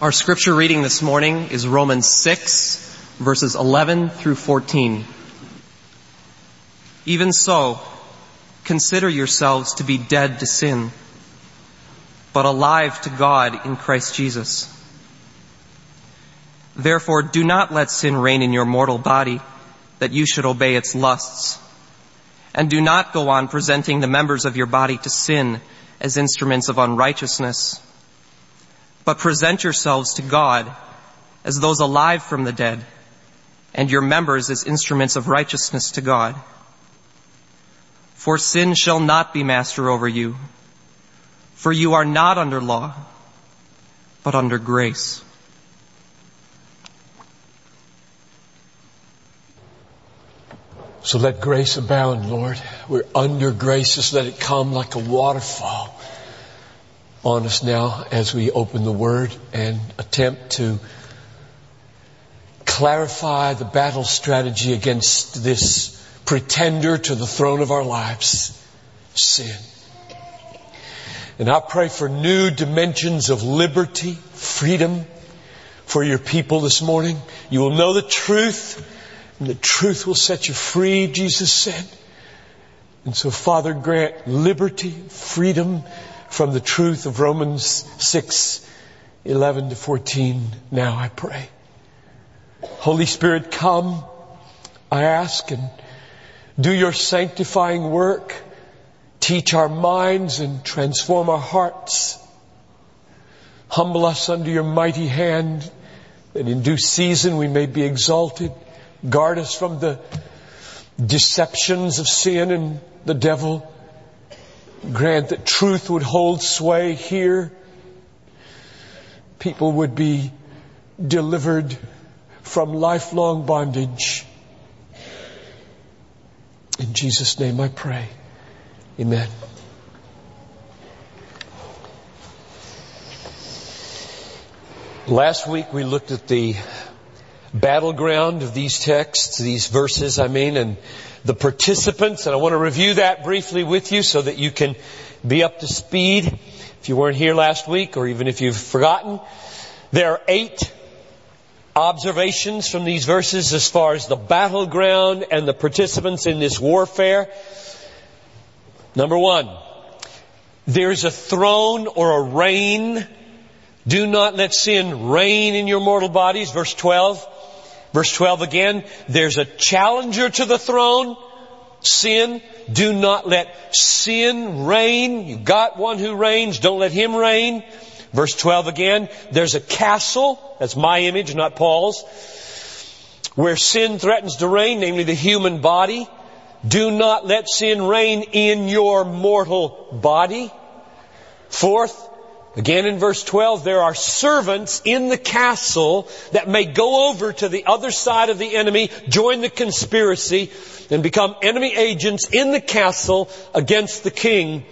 Our scripture reading this morning is Romans 6, verses 11 through 14. Even so, consider yourselves to be dead to sin, but alive to God in Christ Jesus. Therefore, do not let sin reign in your mortal body, that you should obey its lusts. And do not go on presenting the members of your body to sin as instruments of unrighteousness, but present yourselves to God as those alive from the dead, and your members as instruments of righteousness to God. For sin shall not be master over you, for you are not under law, but under grace. So let grace abound, Lord. We're under grace. Just let it come like a waterfall on us now as we open the Word and attempt to clarify the battle strategy against this pretender to the throne of our lives, sin. And I pray for new dimensions of liberty, freedom for your people this morning. You will know the truth, and the truth will set you free, Jesus said. And so, Father, grant liberty, freedom from the truth of Romans 6, 11 to 14, now I pray. Holy Spirit, come, I ask, and do your sanctifying work. Teach our minds and transform our hearts. Humble us under your mighty hand, that in due season we may be exalted. Guard us from the deceptions of sin and the devil. Grant that truth would hold sway here. People would be delivered from lifelong bondage. In Jesus' name I pray. Amen. Last week we looked at the battleground of these texts, these verses, and the participants. And I want to review that briefly with you so that you can be up to speed if you weren't here last week or even if you've forgotten. There are 8 observations from these verses as far as the battleground and the participants in this warfare. Number 1, there's a throne or a reign. Do not let sin reign in your mortal bodies. Verse 12. Verse 12 again. There's a challenger to the throne. Sin. Do not let sin reign. You've got one who reigns. Don't let him reign. Verse 12 again. There's a castle. That's my image, not Paul's. Where sin threatens to reign, namely the human body. Do not let sin reign in your mortal body. 4th. Again in verse 12, there are servants in the castle that may go over to the other side of the enemy, join the conspiracy, and become enemy agents in the castle against the king.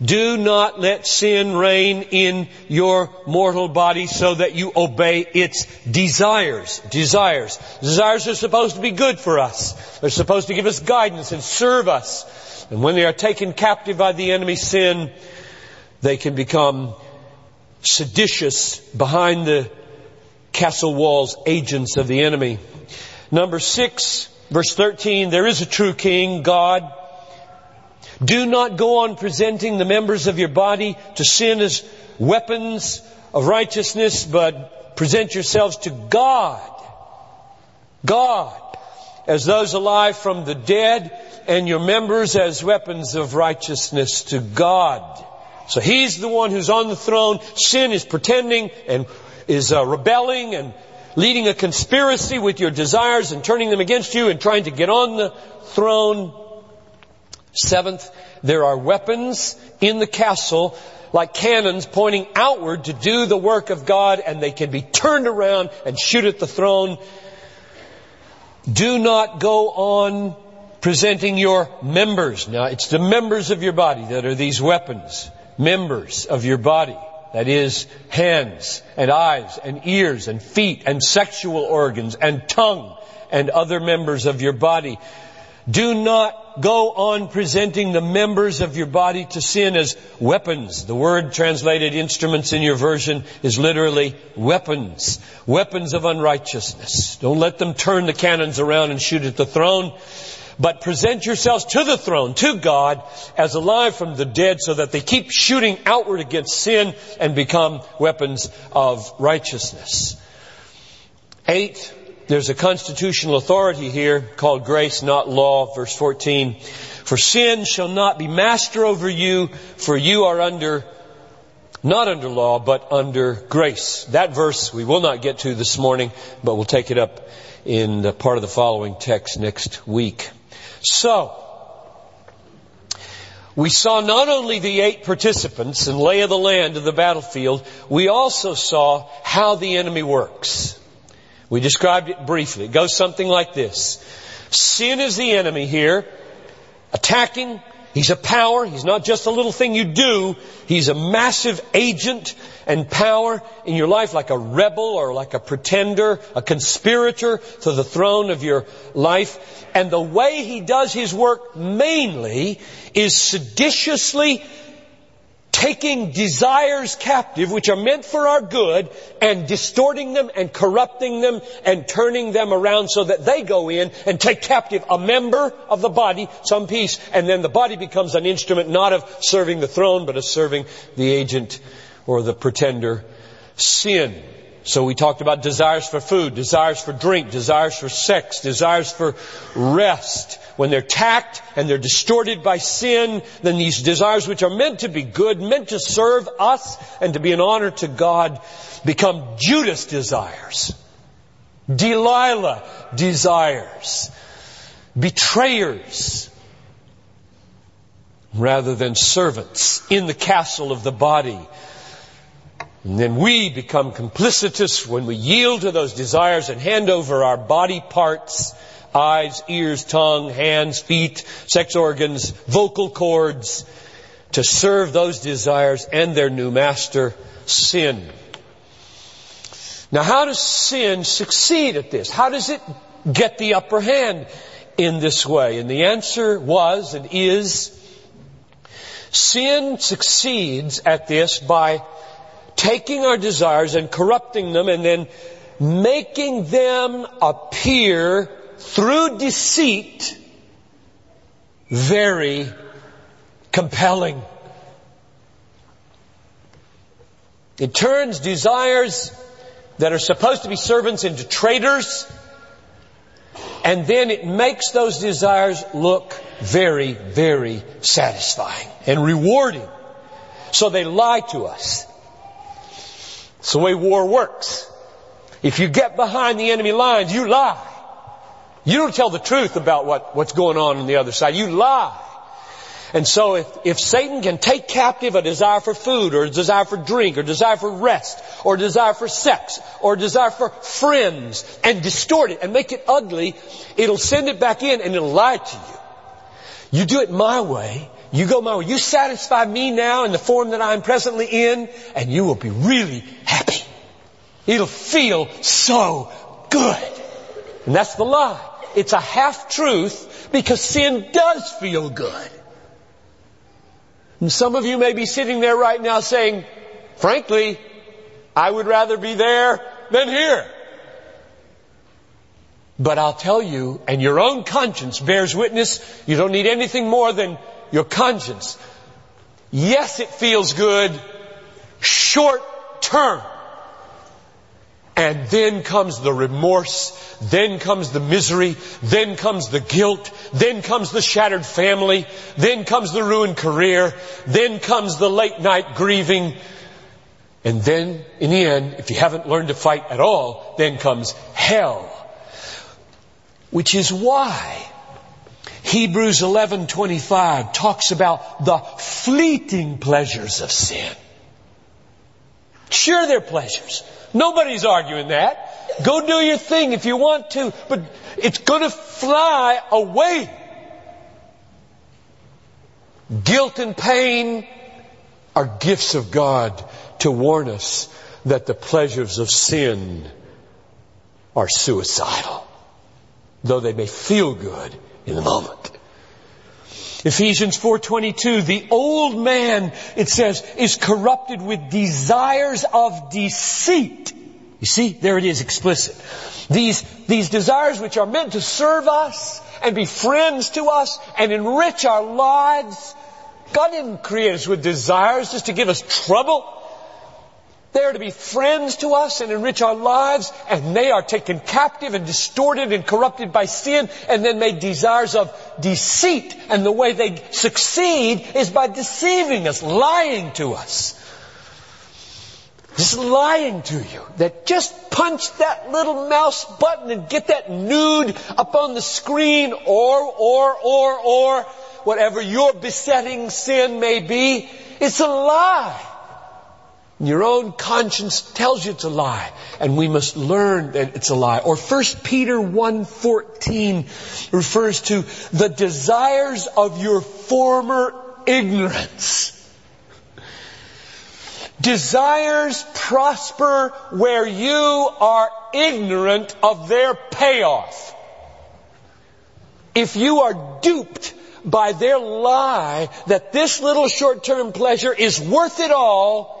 Do not let sin reign in your mortal body so that you obey its desires. Desires. Desires are supposed to be good for us. They're supposed to give us guidance and serve us. And when they are taken captive by the enemy sin, they can become seditious, behind the castle walls, agents of the enemy. Number 6, verse 13, there is a true king, God. Do not go on presenting the members of your body to sin as weapons of righteousness, but present yourselves to God. God, as those alive from the dead, and your members as weapons of righteousness to God. So he's the one who's on the throne. Sin is pretending and is rebelling and leading a conspiracy with your desires and turning them against you and trying to get on the throne. 7th, there are weapons in the castle like cannons pointing outward to do the work of God, and they can be turned around and shoot at the throne. Do not go on presenting your members. Now, it's the members of your body that are these weapons. Members of your body, that is, hands and eyes and ears and feet and sexual organs and tongue and other members of your body. Do not go on presenting the members of your body to sin as weapons. The word translated instruments in your version is literally weapons. Weapons of unrighteousness. Don't let them turn the cannons around and shoot at the throne. But present yourselves to the throne, to God, as alive from the dead, so that they keep shooting outward against sin and become weapons of righteousness. 8. There's a constitutional authority here called grace, not law. Verse 14. For sin shall not be master over you, for you are not under law, but under grace. That verse we will not get to this morning, but we'll take it up in the part of the following text next week. So, we saw not only the 8 participants and lay of the land of the battlefield, we also saw how the enemy works. We described it briefly. It goes something like this. Sin is the enemy here, attacking. He's a power. He's not just a little thing you do. He's a massive agent and power in your life, like a rebel or like a pretender, a conspirator to the throne of your life. And the way he does his work mainly is seditiously taking desires captive, which are meant for our good, and distorting them and corrupting them and turning them around so that they go in and take captive a member of the body, some piece, and then the body becomes an instrument not of serving the throne, but of serving the agent or the pretender, sin. So we talked about desires for food, desires for drink, desires for sex, desires for rest. When they're tacked and they're distorted by sin, then these desires which are meant to be good, meant to serve us and to be an honor to God, become Judas desires, Delilah desires, betrayers, rather than servants in the castle of the body. And then we become complicitous when we yield to those desires and hand over our body parts, eyes, ears, tongue, hands, feet, sex organs, vocal cords, to serve those desires and their new master, sin. Now, how does sin succeed at this? How does it get the upper hand in this way? And the answer was and is, sin succeeds at this by taking our desires and corrupting them and then making them appear through deceit very compelling. It turns desires that are supposed to be servants into traitors, and then it makes those desires look very, very satisfying and rewarding. So they lie to us. It's the way war works. If you get behind the enemy lines, you lie. You don't tell the truth about what's going on the other side. You lie. And so if Satan can take captive a desire for food or a desire for drink or a desire for rest or a desire for sex or a desire for friends and distort it and make it ugly, it'll send it back in and it'll lie to you. You do it my way. You go my way. You satisfy me now in the form that I'm presently in, and you will be really happy. It'll feel so good. And that's the lie. It's a half-truth because sin does feel good. And some of you may be sitting there right now saying, frankly, I would rather be there than here. But I'll tell you, and your own conscience bears witness, you don't need anything more than your conscience. Yes, it feels good short term. And then comes the remorse, then comes the misery, then comes the guilt, then comes the shattered family, then comes the ruined career, then comes the late night grieving. And then, in the end, if you haven't learned to fight at all, then comes hell. Which is why Hebrews 11:25 talks about the fleeting pleasures of sin. Sure, they're pleasures. Nobody's arguing that. Go do your thing if you want to, but it's going to fly away. Guilt and pain are gifts of God to warn us that the pleasures of sin are suicidal, though they may feel good in the moment. Ephesians 4:22, the old man, it says, is corrupted with desires of deceit. You see, there it is, explicit. These desires which are meant to serve us and be friends to us and enrich our lives. God didn't create us with desires just to give us trouble. They are to be friends to us and enrich our lives, and they are taken captive and distorted and corrupted by sin and then made desires of deceit. And the way they succeed is by deceiving us, lying to us. Just lying to you. That just punch that little mouse button and get that nude up on the screen, or whatever your besetting sin may be. It's a lie. Your own conscience tells you it's a lie, and we must learn that it's a lie. Or 1 Peter 1:14 refers to the desires of your former ignorance. Desires prosper where you are ignorant of their payoff. If you are duped by their lie that this little short-term pleasure is worth it all,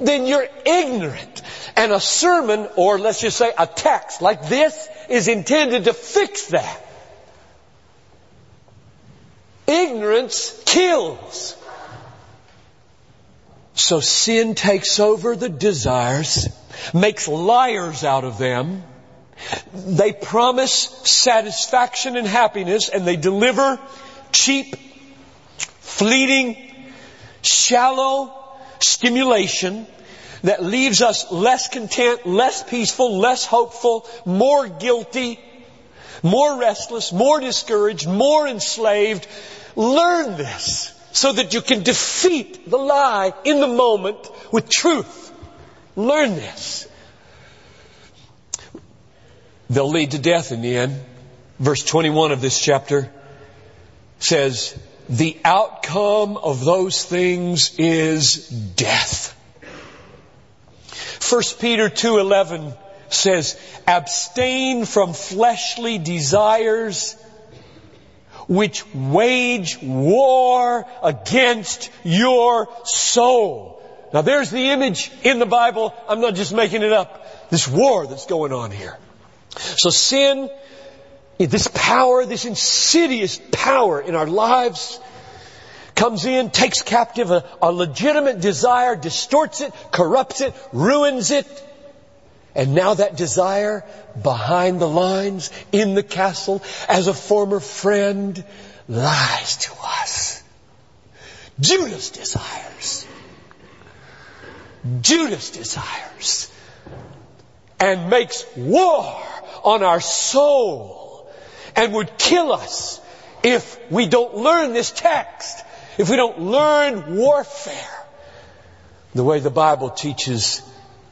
then you're ignorant. And a sermon, or let's just say a text like this, is intended to fix that. Ignorance kills. So sin takes over the desires, makes liars out of them. They promise satisfaction and happiness, and they deliver cheap, fleeting, shallow stimulation that leaves us less content, less peaceful, less hopeful, more guilty, more restless, more discouraged, more enslaved. Learn this so that you can defeat the lie in the moment with truth. Learn this. They'll lead to death in the end. Verse 21 of this chapter says, the outcome of those things is death. 1 Peter 2:11 says, abstain from fleshly desires which wage war against your soul. Now there's the image in the Bible. I'm not just making it up. This war that's going on here. So sin, this power, this insidious power in our lives, comes in, takes captive a legitimate desire, distorts it, corrupts it, ruins it. And now that desire, behind the lines, in the castle, as a former friend, lies to us. Judas desires. Judas desires. And makes war on our soul. And would kill us if we don't learn this text. If we don't learn warfare the way the Bible teaches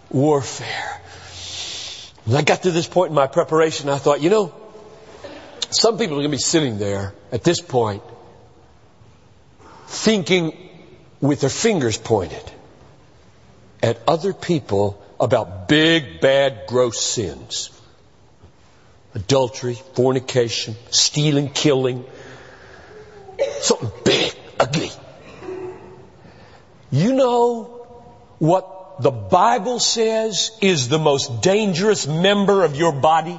warfare. When I got to this point in my preparation, I thought, some people are going to be sitting there at this point thinking with their fingers pointed at other people about big, bad, gross sins. Adultery, fornication, stealing, killing. Something big, ugly. You know what the Bible says is the most dangerous member of your body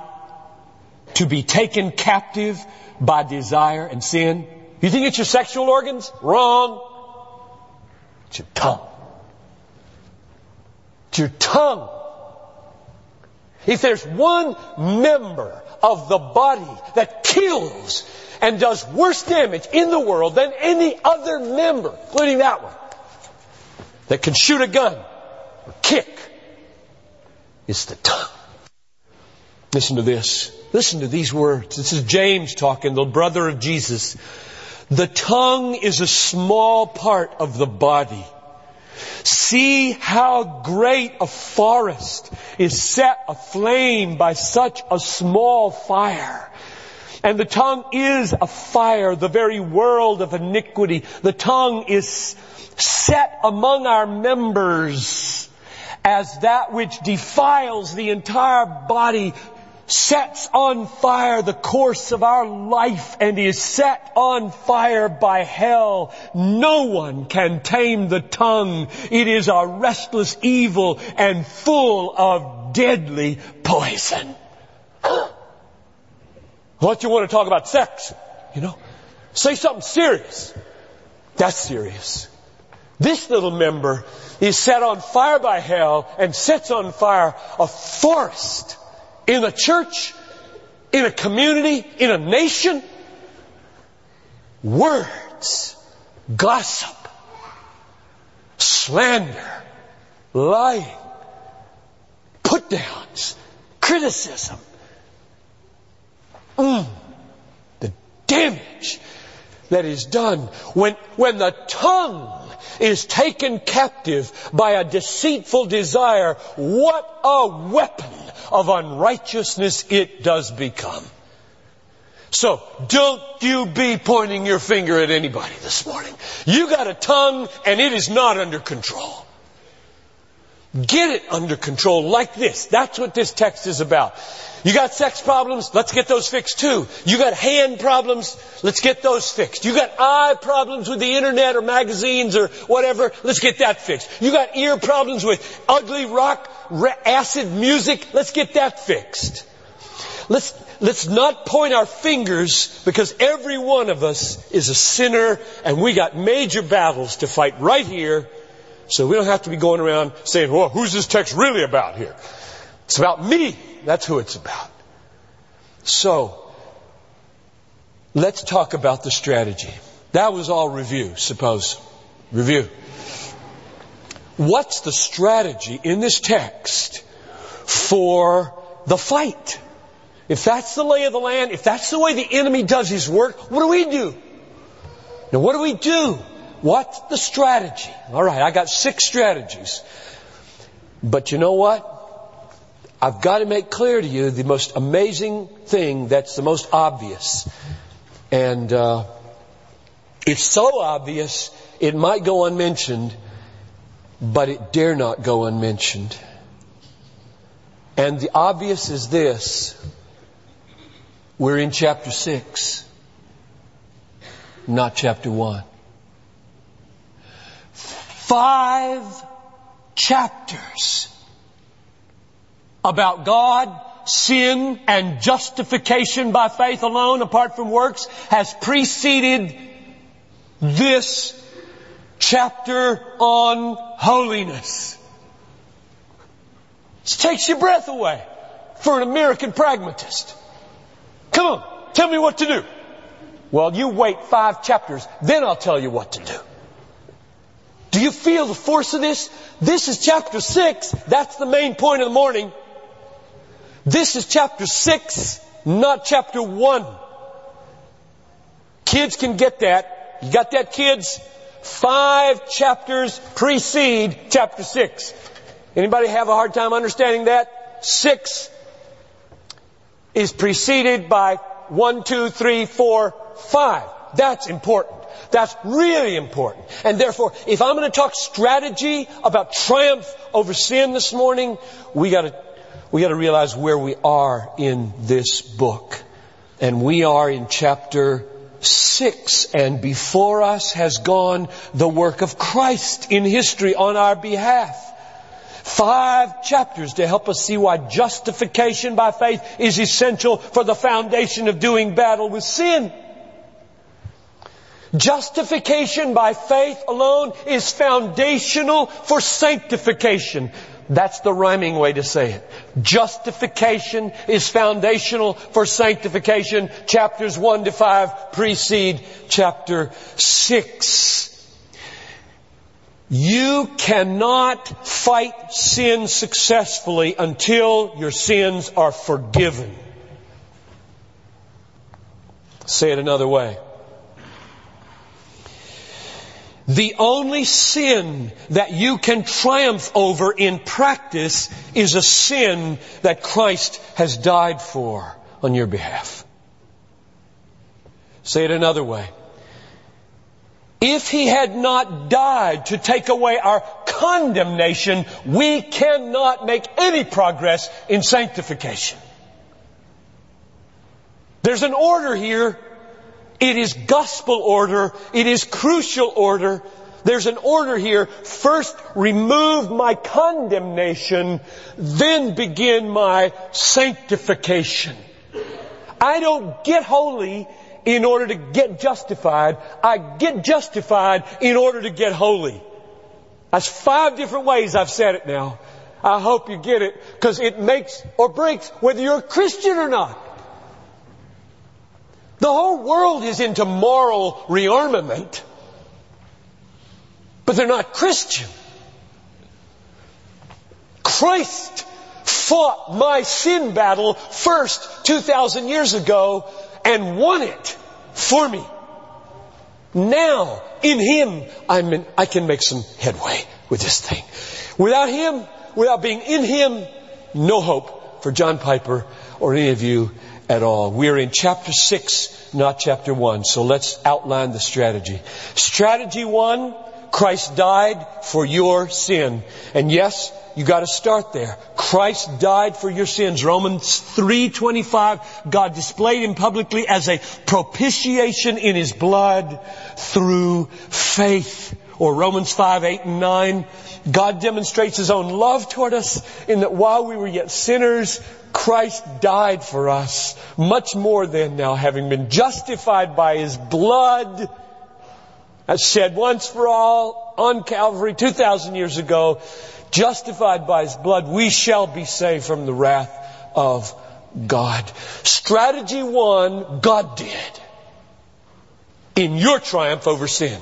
to be taken captive by desire and sin? You think it's your sexual organs? Wrong. It's your tongue. It's your tongue. If there's one member of the body that kills and does worse damage in the world than any other member, including that one, that can shoot a gun or kick, it's the tongue. Listen to this. Listen to these words. This is James talking, the brother of Jesus. The tongue is a small part of the body. See how great a forest is set aflame by such a small fire. And the tongue is a fire, the very world of iniquity. The tongue is set among our members as that which defiles the entire body, sets on fire the course of our life and is set on fire by hell. No one can tame the tongue. It is a restless evil and full of deadly poison. What you want to talk about? Sex, you know? Say something serious. That's serious. This little member is set on fire by hell and sets on fire a forest. In a church, in a community, in a nation. Words, gossip, slander, lying, put-downs, criticism. The damage that is done when the tongue is taken captive by a deceitful desire, what a weapon of unrighteousness it does become. So, don't you be pointing your finger at anybody this morning. You got a tongue and it is not under control. Get it under control like this. That's what this text is about. You got sex problems? Let's get those fixed too. You got hand problems? Let's get those fixed. You got eye problems with the internet or magazines or whatever? Let's get that fixed. You got ear problems with ugly rock, acid music? Let's get that fixed. Let's not point our fingers, because every one of us is a sinner and we got major battles to fight right here. So we don't have to be going around saying, well, who's this text really about here? It's about me. That's who it's about. So, let's talk about the strategy. That was all review, suppose. Review. What's the strategy in this text for the fight? If that's the lay of the land, if that's the way the enemy does his work, what do we do? Now, what do we do? What's the strategy? All right, I got 6 strategies. But you know what? I've got to make clear to you the most amazing thing that's the most obvious. And it's so obvious, it might go unmentioned, but it dare not go unmentioned. And the obvious is this. We're in chapter 6, not chapter 1. 5 chapters about God, sin, and justification by faith alone, apart from works, has preceded this chapter on holiness. It takes your breath away for an American pragmatist. Come on, tell me what to do. Well, you wait 5 chapters, then I'll tell you what to do. Do you feel the force of this? This is chapter 6. That's the main point of the morning. This is chapter 6, not chapter 1. Kids can get that. You got that, kids? 5 chapters precede chapter 6. Anybody have a hard time understanding that? 6 is preceded by 1, 2, 3, 4, 5. That's important. That's really important. And therefore, if I'm going to talk strategy about triumph over sin this morning, we got to realize where we are in this book. And we are in chapter 6. And before us has gone the work of Christ in history on our behalf. 5 chapters to help us see why justification by faith is essential for the foundation of doing battle with sin. Justification by faith alone is foundational for sanctification. That's the rhyming way to say it. Justification is foundational for sanctification. Chapters 1 to 5 precede chapter 6. You cannot fight sin successfully until your sins are forgiven. Say it another way. The only sin that you can triumph over in practice is a sin that Christ has died for on your behalf. Say it another way. If He had not died to take away our condemnation, we cannot make any progress in sanctification. There's an order here. It is gospel order. It is crucial order. There's an order here. First, remove my condemnation, then begin my sanctification. I don't get holy in order to get justified. I get justified in order to get holy. That's 5 different ways I've said it now. I hope you get it, because it makes or breaks whether you're a Christian or not. The whole world is into moral rearmament, but they're not Christian. Christ fought my sin battle first 2,000 years ago and won it for me. Now, in Him, I can make some headway with this thing. Without Him, without being in Him, no hope for John Piper or any of you at all. We're in chapter 6, not chapter 1. So let's outline the strategy. Strategy 1, Christ died for your sin. And yes, you got to start there. Christ died for your sins. Romans 3:25, God displayed Him publicly as a propitiation in His blood through faith. Or Romans 5:8-9, God demonstrates His own love toward us in that while we were yet sinners, Christ died for us. Much more than now, having been justified by His blood, as shed once for all on Calvary 2,000 years ago, justified by His blood, we shall be saved from the wrath of God. Strategy 1, God did in your triumph over sin.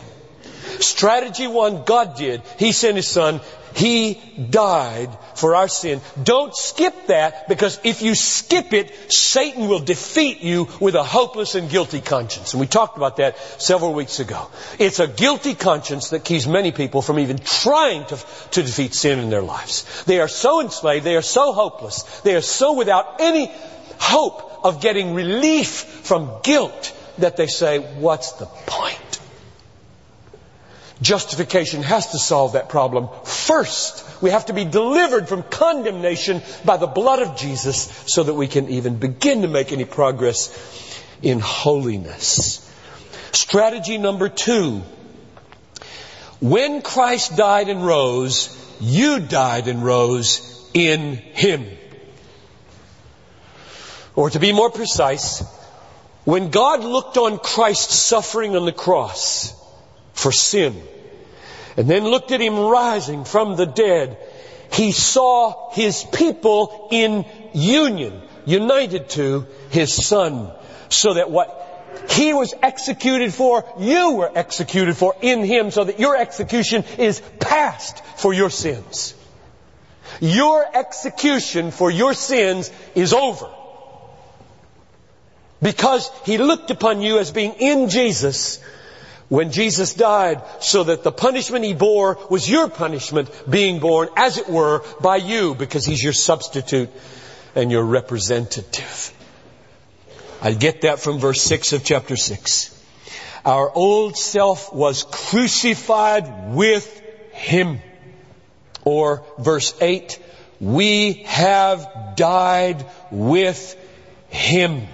Strategy 1, God did. He sent His Son. He died for our sin. Don't skip that, because if you skip it, Satan will defeat you with a hopeless and guilty conscience. And we talked about that several weeks ago. It's a guilty conscience that keeps many people from even trying to defeat sin in their lives. They are so enslaved. They are so hopeless. They are so without any hope of getting relief from guilt that they say, what's the point? Justification has to solve that problem first. We have to be delivered from condemnation by the blood of Jesus so that we can even begin to make any progress in holiness. Strategy number 2. When Christ died and rose, you died and rose in Him. Or to be more precise, when God looked on Christ's suffering on the cross for sin, and then looked at Him rising from the dead, He saw His people in union, united to His Son, so that what He was executed for, you were executed for in Him, so that your execution is past for your sins. Your execution for your sins is over. Because He looked upon you as being in Jesus when Jesus died, so that the punishment He bore was your punishment being borne, as it were, by you, because He's your substitute and your representative. I get that from verse 6 of chapter 6. Our old self was crucified with Him. Or verse 8, we have died with Him.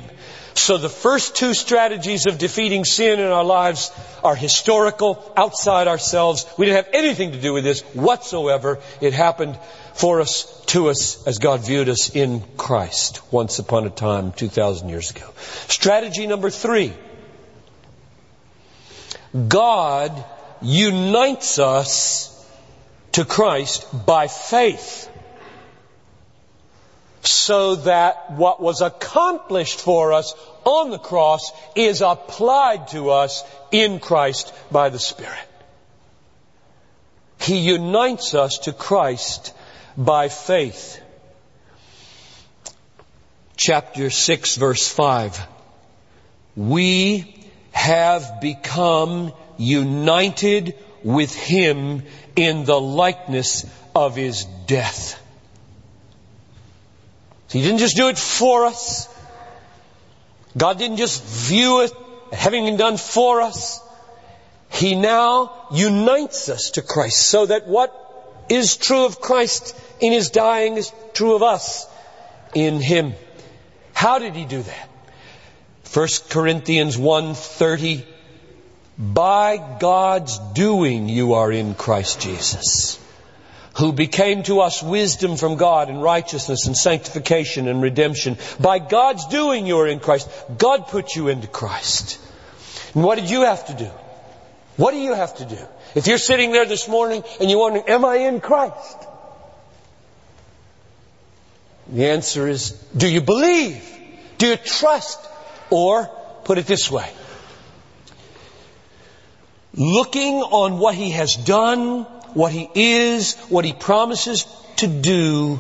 So the first 2 strategies of defeating sin in our lives are historical, outside ourselves. We didn't have anything to do with this whatsoever. It happened for us, to us, as God viewed us in Christ once upon a time, 2,000 years ago. Strategy number 3. God unites us to Christ by faith, so that what was accomplished for us on the cross is applied to us in Christ by the Spirit. He unites us to Christ by faith. Chapter 6, verse 5. We have become united with Him in the likeness of His death. He didn't just do it for us. God didn't just view it, having been done for us. He now unites us to Christ, so that what is true of Christ in His dying is true of us in Him. How did He do that? 1 Corinthians 1:30, by God's doing you are in Christ Jesus, who became to us wisdom from God and righteousness and sanctification and redemption. By God's doing you are in Christ. God put you into Christ. And what did you have to do? What do you have to do? If you're sitting there this morning and you're wondering, am I in Christ? The answer is, do you believe? Do you trust? Or, put it this way, looking on what He has done, what He is, what He promises to do,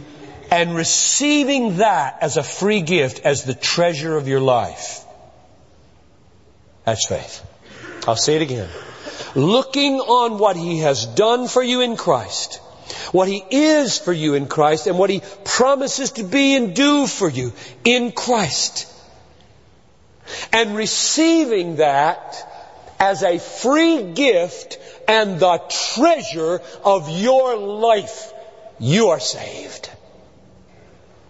and receiving that as a free gift, as the treasure of your life. That's faith. I'll say it again. Looking on what He has done for you in Christ, what He is for you in Christ, and what He promises to be and do for you in Christ. And receiving that as a free gift and the treasure of your life. You are saved.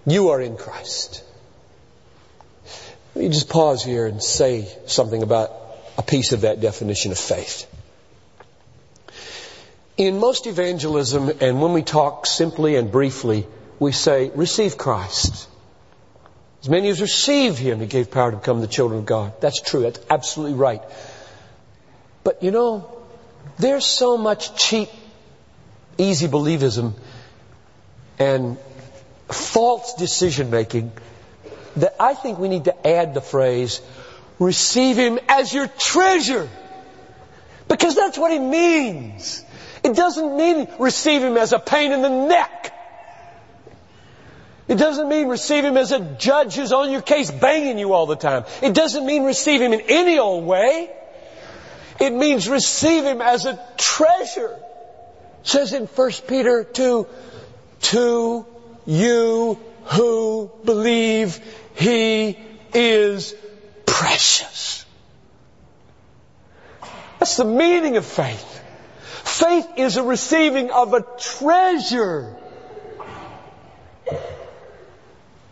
You are in Christ. Let me just pause here and say something about a piece of that definition of faith. In most evangelism, and when we talk simply and briefly, we say, receive Christ. As many as receive Him, He gave power to become the children of God. That's true. That's absolutely right. But you know, there's so much cheap, easy believism and false decision making that I think we need to add the phrase, receive Him as your treasure. Because that's what it means. It doesn't mean receive Him as a pain in the neck. It doesn't mean receive Him as a judge who's on your case banging you all the time. It doesn't mean receive Him in any old way. It means receive Him as a treasure. It says in 1 Peter 2, to you who believe, He is precious. That's the meaning of faith. Faith is a receiving of a treasure.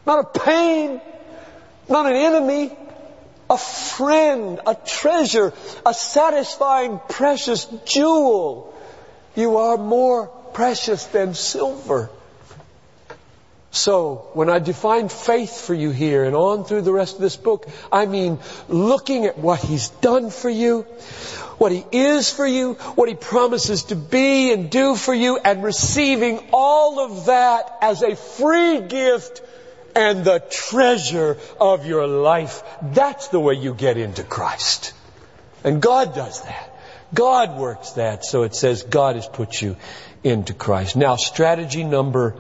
Not a pain, not an enemy, a friend, a treasure, a satisfying, precious jewel. You are more precious than silver. So, when I define faith for you here and on through the rest of this book, I mean looking at what He's done for you, what He is for you, what He promises to be and do for you, and receiving all of that as a free gift and the treasure of your life. That's the way you get into Christ. And God does that. God works that. So it says God has put you into Christ. Now, strategy number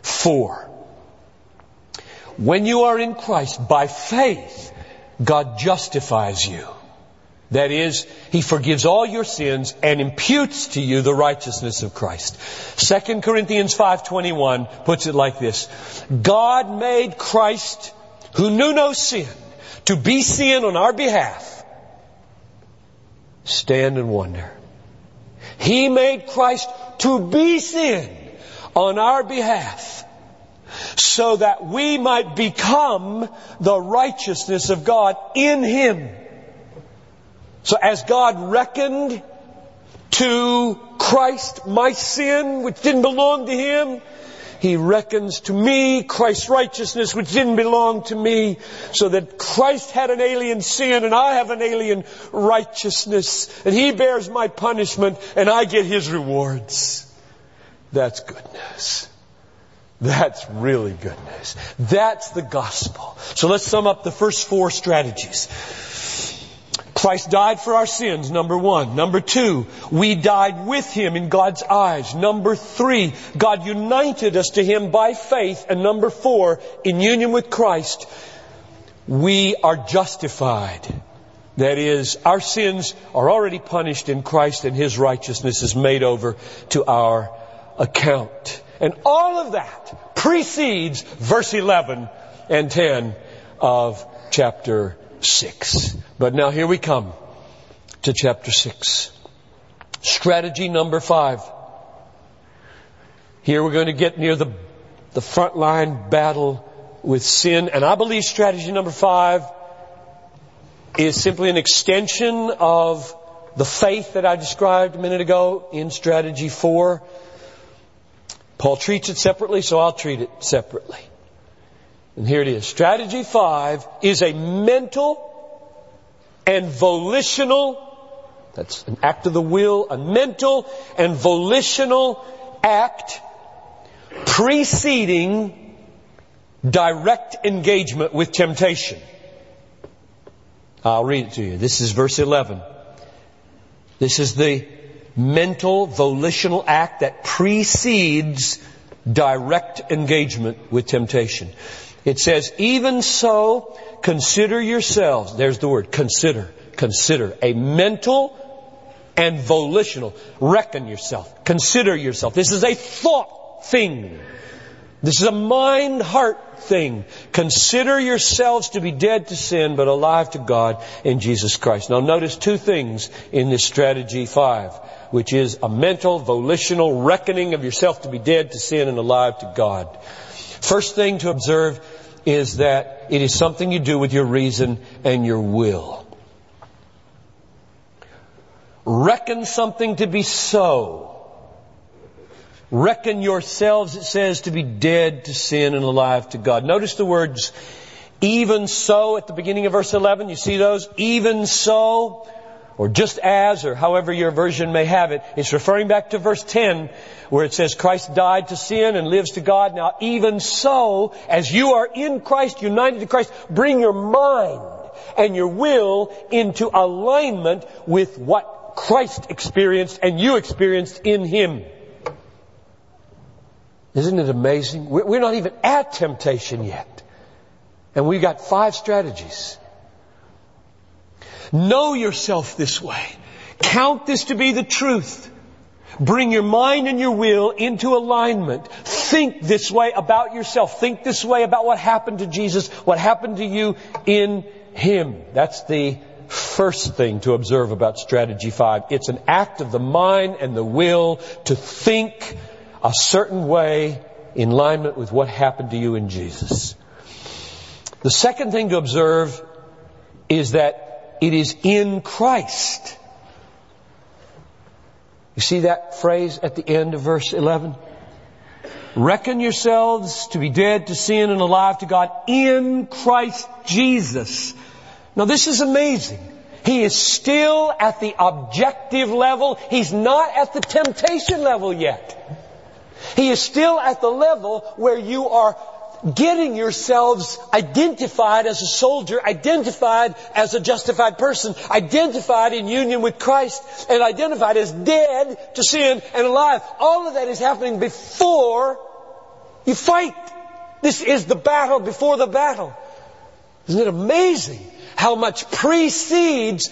4. When you are in Christ, by faith, God justifies you. That is, He forgives all your sins and imputes to you the righteousness of Christ. 2 Corinthians 5:21 puts it like this. God made Christ, who knew no sin, to be sin on our behalf. Stand and wonder. He made Christ to be sin on our behalf, so that we might become the righteousness of God in Him. So as God reckoned to Christ my sin, which didn't belong to Him, He reckons to me Christ's righteousness, which didn't belong to me, so that Christ had an alien sin and I have an alien righteousness, and He bears my punishment and I get His rewards. That's good news. That's really good news. That's the gospel. So let's sum up the first 4 strategies. Christ died for our sins, number 1. Number 2, we died with Him in God's eyes. Number 3, God united us to Him by faith. And number 4, in union with Christ, we are justified. That is, our sins are already punished in Christ and His righteousness is made over to our account. And all of that precedes verse 11 and 10 of chapter 6. But now here we come to chapter 6. Strategy number 5. Here we're going to get near the front line battle with sin. And I believe strategy number 5 is simply an extension of the faith that I described a minute ago in strategy 4. Paul treats it separately, so I'll treat it separately. And here it is. Strategy 5 is a mental and volitional, that's an act of the will, a mental and volitional act preceding direct engagement with temptation. I'll read it to you. This is verse 11. This is the mental, volitional act that precedes direct engagement with temptation. It says, even so, consider yourselves. There's the word, consider. Consider. A mental and volitional. Reckon yourself. Consider yourself. This is a thought thing. This is a mind-heart thing. Consider yourselves to be dead to sin, but alive to God in Jesus Christ. Now notice two things in this strategy 5, which is a mental, volitional reckoning of yourself to be dead to sin and alive to God. First thing to observe is that it is something you do with your reason and your will. Reckon something to be so. Reckon yourselves, it says, to be dead to sin and alive to God. Notice the words, even so, at the beginning of verse 11. You see those? Even so, or just as, or however your version may have it. It's referring back to verse 10, where it says, Christ died to sin and lives to God. Now, even so, as you are in Christ, united to Christ, bring your mind and your will into alignment with what Christ experienced and you experienced in Him. Isn't it amazing? We're not even at temptation yet. And we've got 5 strategies. Know yourself this way. Count this to be the truth. Bring your mind and your will into alignment. Think this way about yourself. Think this way about what happened to Jesus, what happened to you in Him. That's the first thing to observe about strategy 5. It's an act of the mind and the will to think a certain way in alignment with what happened to you in Jesus. The second thing to observe is that it is in Christ. You see that phrase at the end of verse 11? Reckon yourselves to be dead to sin and alive to God in Christ Jesus. Now this is amazing. He is still at the objective level. He's not at the temptation level yet. He is still at the level where you are getting yourselves identified as a soldier, identified as a justified person, identified in union with Christ, and identified as dead to sin and alive. All of that is happening before you fight. This is the battle before the battle. Isn't it amazing how much precedes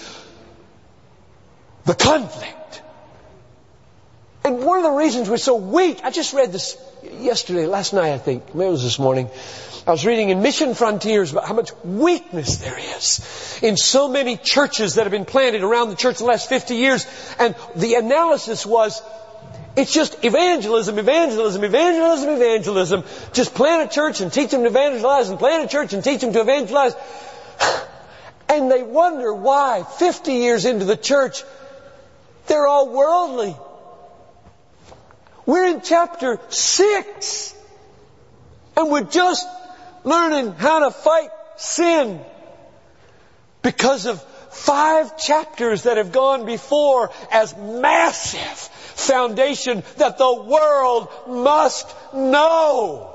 the conflict? And one of the reasons we're so weak, I just read this last night I think, maybe it was this morning, I was reading in Mission Frontiers about how much weakness there is in so many churches that have been planted around the church the last 50 years. And the analysis was, it's just evangelism. Just plant a church and teach them to evangelize, and plant a church and teach them to evangelize. And they wonder why 50 years into the church, they're all worldly. We're in chapter 6, and we're just learning how to fight sin because of 5 chapters that have gone before as massive foundation that the world must know.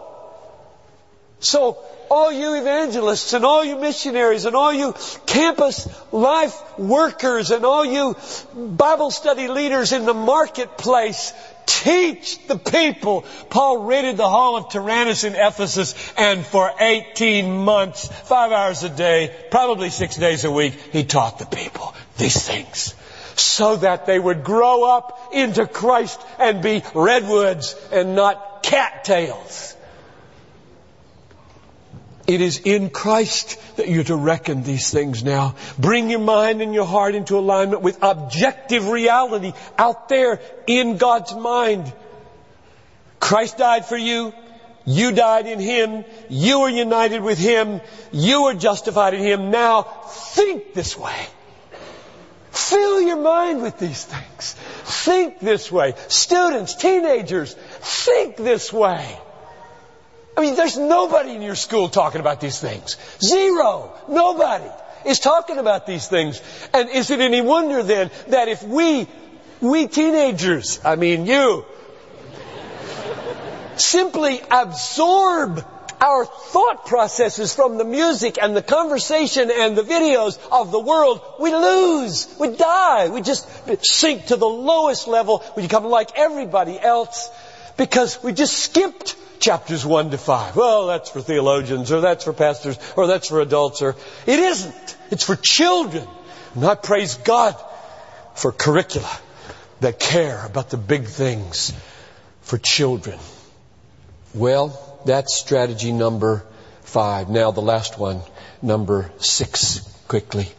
So, all you evangelists and all you missionaries and all you campus life workers and all you Bible study leaders in the marketplace, teach the people. Paul raided the hall of Tyrannus in Ephesus, and for 18 months, 5 hours a day, probably 6 days a week, he taught the people these things so that they would grow up into Christ and be redwoods and not cattails. It is in Christ that you're to reckon these things now. Bring your mind and your heart into alignment with objective reality out there in God's mind. Christ died for you. You died in Him. You are united with Him. You are justified in Him. Now think this way. Fill your mind with these things. Think this way. Students, teenagers, think this way. I mean, there's nobody in your school talking about these things. Zero. Nobody is talking about these things. And is it any wonder then that if we teenagers, I mean you, simply absorb our thought processes from the music and the conversation and the videos of the world, we lose, we die, we just sink to the lowest level, we become like everybody else because we just skipped chapters 1 to 5. Well, that's for theologians, or that's for pastors, or that's for adults, or it isn't. It's for children. And I praise God for curricula that care about the big things for children. Well, that's strategy number 5. Now the last one, number 6, quickly.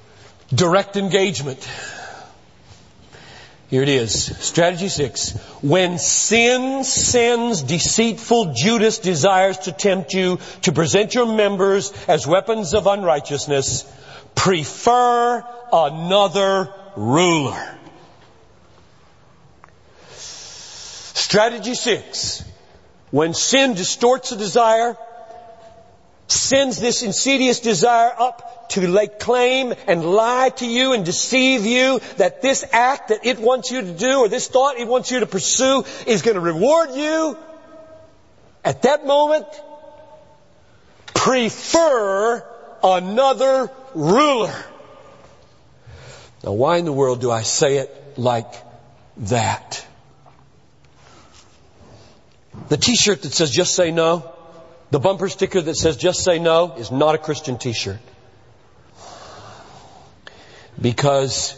Direct engagement. Here it is. Strategy 6. When sin sends deceitful Judas desires to tempt you to present your members as weapons of unrighteousness, prefer another ruler. Strategy 6. When sin distorts a desire, sends this insidious desire up to lay claim and lie to you and deceive you that this act that it wants you to do or this thought it wants you to pursue is going to reward you, at that moment, prefer another ruler. Now, why in the world do I say it like that? The t-shirt that says just say no, the bumper sticker that says just say no is not a Christian t-shirt. Because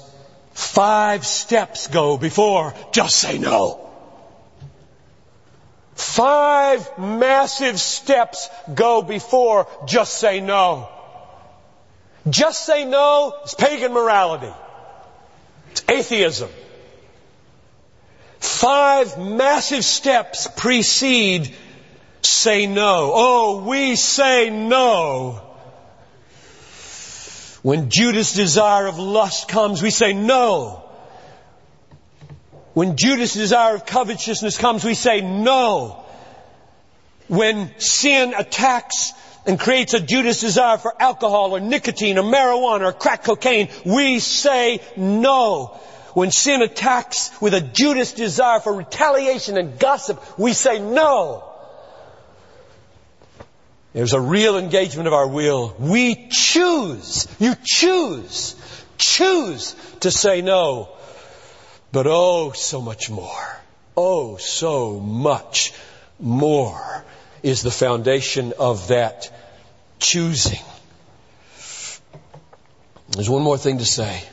5 steps go before just say no. 5 massive steps go before just say no. Just say no is pagan morality. It's atheism. 5 massive steps precede say no. Oh, we say no. When Judas' desire of lust comes, we say no. When Judas' desire of covetousness comes, we say no. When sin attacks and creates a Judas' desire for alcohol or nicotine or marijuana or crack cocaine, we say no. When sin attacks with a Judas desire for retaliation and gossip, we say no. There's a real engagement of our will. We choose. You choose. Choose to say no. But oh, so much more. Oh, so much more is the foundation of that choosing. There's one more thing to say.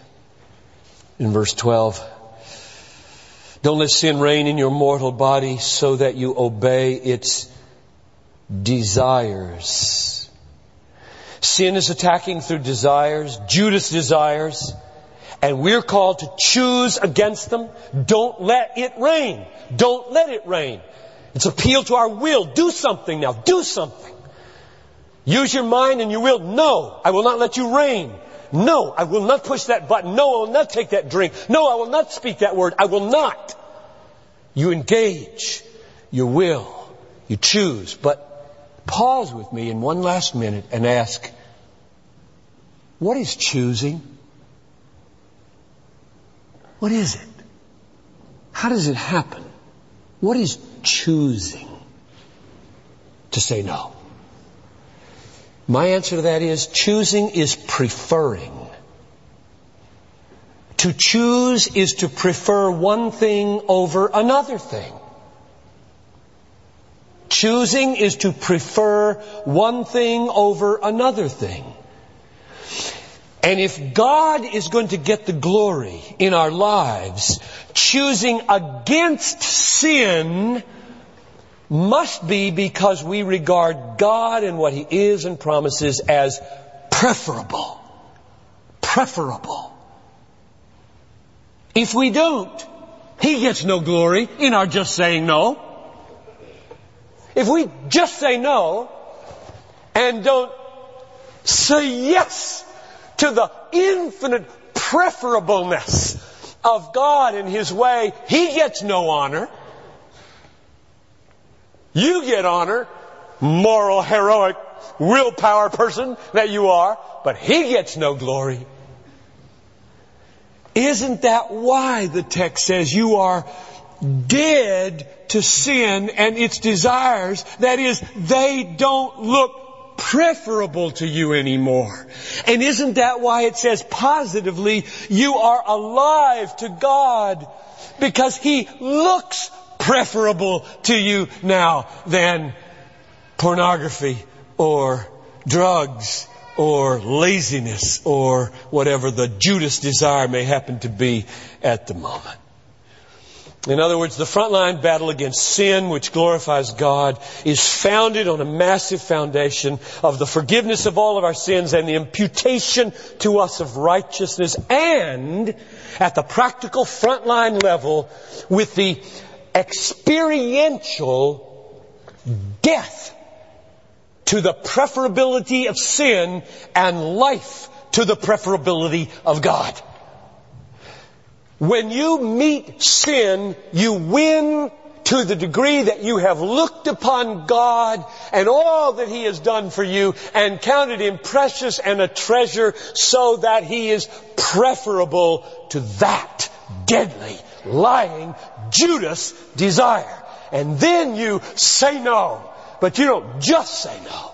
In verse 12, don't let sin reign in your mortal body so that you obey its desires. Sin is attacking through desires, Judas desires, and we're called to choose against them. Don't let it reign. Don't let it reign. It's appeal to our will. Do something now. Do something. Use your mind and your will. No, I will not let you reign. No, I will not push that button. No, I will not take that drink. No, I will not speak that word. I will not. You engage. You will. You choose. But pause with me in one last minute and ask, what is choosing? What is it? How does it happen? What is choosing to say no? My answer to that is, choosing is preferring. To choose is to prefer one thing over another thing. Choosing is to prefer one thing over another thing. And if God is going to get the glory in our lives, choosing against sin must be because we regard God and what He is and promises as preferable. Preferable. If we don't, He gets no glory in our just saying no. If we just say no, and don't say yes to the infinite preferableness of God and His way, He gets no honor. You get honor, moral, heroic, willpower person that you are, but He gets no glory. Isn't that why the text says you are dead to sin and its desires? That is, they don't look preferable to you anymore. And isn't that why it says positively you are alive to God? Because He looks preferable to you now than pornography or drugs or laziness or whatever the Judas desire may happen to be at the moment. In other words, the frontline battle against sin, which glorifies God, is founded on a massive foundation of the forgiveness of all of our sins and the imputation to us of righteousness, and at the practical frontline level with the experiential death to the preferability of sin and life to the preferability of God. When you meet sin, you win to the degree that you have looked upon God and all that He has done for you and counted Him precious and a treasure, so that He is preferable to that deadly, lying Judas desire. And then you say no. But you don't just say no.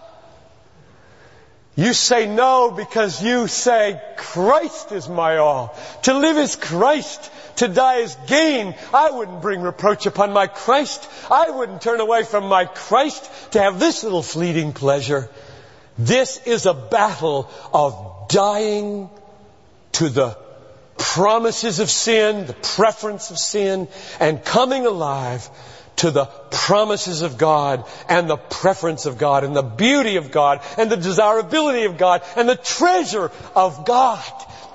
You say no because you say, Christ is my all. To live is Christ. To die is gain. I wouldn't bring reproach upon my Christ. I wouldn't turn away from my Christ to have this little fleeting pleasure. This is a battle of dying to the promises of sin, the preference of sin, and coming alive to the promises of God and the preference of God and the beauty of God and the desirability of God and the treasure of God.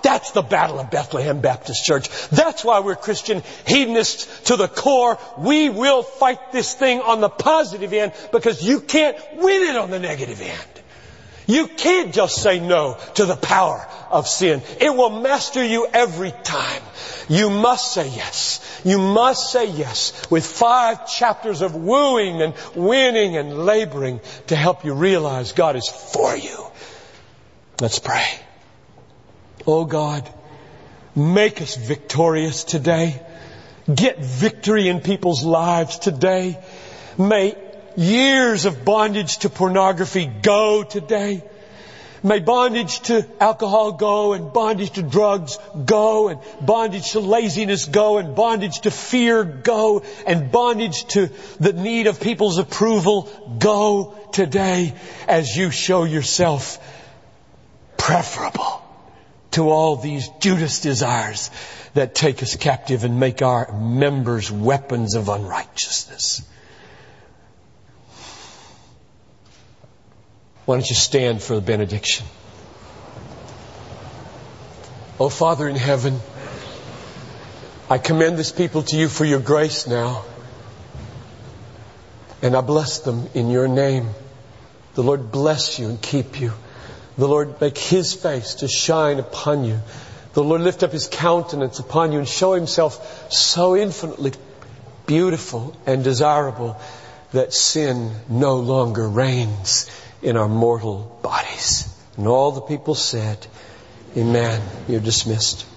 That's the battle of Bethlehem Baptist Church. That's why we're Christian hedonists to the core. We will fight this thing on the positive end, because you can't win it on the negative end. You can't just say no to the power of sin. It will master you every time. You must say yes. You must say yes, with 5 chapters of wooing and winning and laboring to help you realize God is for you. Let's pray. Oh God, make us victorious today. Get victory in people's lives today. May years of bondage to pornography go today. May bondage to alcohol go, and bondage to drugs go, and bondage to laziness go, and bondage to fear go, and bondage to the need of people's approval go today, as you show yourself preferable to all these Judas desires that take us captive and make our members weapons of unrighteousness. Why don't you stand for the benediction? Oh, Father in heaven, I commend this people to you for your grace now. And I bless them in your name. The Lord bless you and keep you. The Lord make His face to shine upon you. The Lord lift up His countenance upon you and show Himself so infinitely beautiful and desirable that sin no longer reigns in our mortal bodies. And all the people said, Amen. You're dismissed.